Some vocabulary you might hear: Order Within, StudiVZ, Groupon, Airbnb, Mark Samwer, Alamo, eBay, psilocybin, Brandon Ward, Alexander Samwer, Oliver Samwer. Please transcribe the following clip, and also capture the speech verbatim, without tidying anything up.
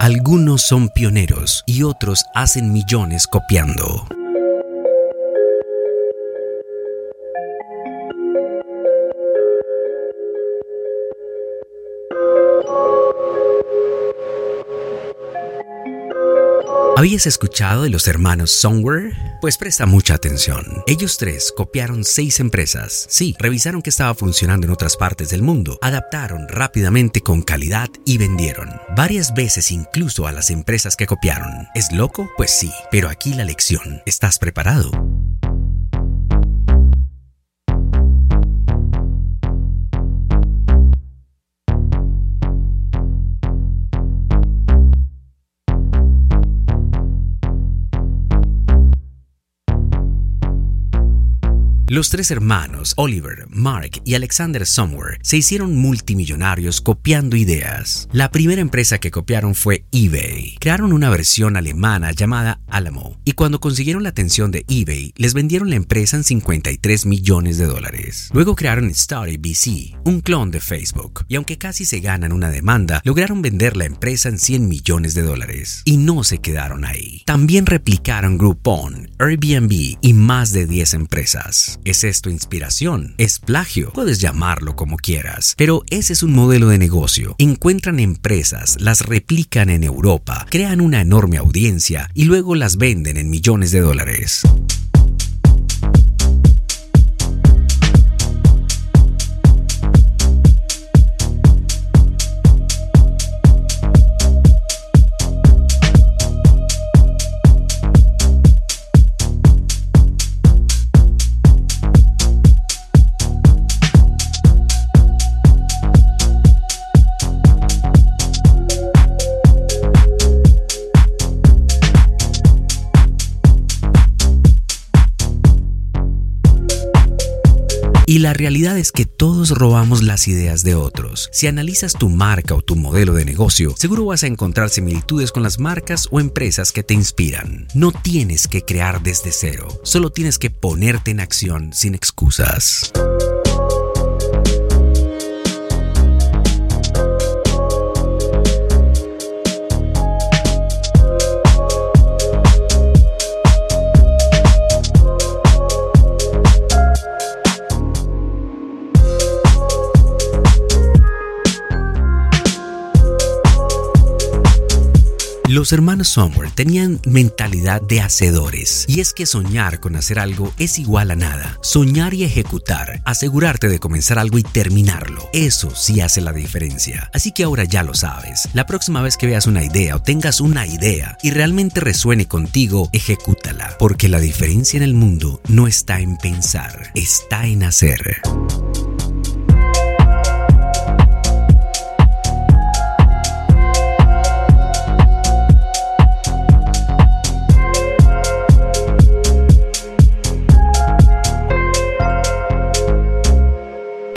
Algunos son pioneros y otros hacen millones copiando. ¿Habías escuchado de los hermanos Samwer? Pues presta mucha atención. Ellos tres copiaron seis empresas. Sí, revisaron qué estaba funcionando en otras partes del mundo, adaptaron rápidamente con calidad y vendieron. Varias veces incluso a las empresas que copiaron. ¿Es loco? Pues sí, pero aquí la lección. ¿Estás preparado? Los tres hermanos, Oliver, Mark y Alexander Samwer, se hicieron multimillonarios copiando ideas. La primera empresa que copiaron fue eBay. Crearon una versión alemana llamada Alamo, y cuando consiguieron la atención de eBay, les vendieron la empresa en cincuenta y tres millones de dólares. Luego crearon StudiVZ, un clon de Facebook, y aunque casi se ganan una demanda, lograron vender la empresa en cien millones de dólares. Y no se quedaron ahí. También replicaron Groupon, Airbnb y más de diez empresas. ¿Es esto inspiración? ¿Es plagio? Puedes llamarlo como quieras, pero ese es un modelo de negocio. Encuentran empresas, las replican en Europa, crean una enorme audiencia y luego las venden en millones de dólares. Y la realidad es que todos robamos las ideas de otros. Si analizas tu marca o tu modelo de negocio, seguro vas a encontrar similitudes con las marcas o empresas que te inspiran. No tienes que crear desde cero, solo tienes que ponerte en acción sin excusas. Los hermanos Samwer tenían mentalidad de hacedores, y es que soñar con hacer algo es igual a nada. Soñar y ejecutar, asegurarte de comenzar algo y terminarlo, eso sí hace la diferencia. Así que ahora ya lo sabes, la próxima vez que veas una idea o tengas una idea y realmente resuene contigo, ejecútala, porque la diferencia en el mundo no está en pensar, está en hacer.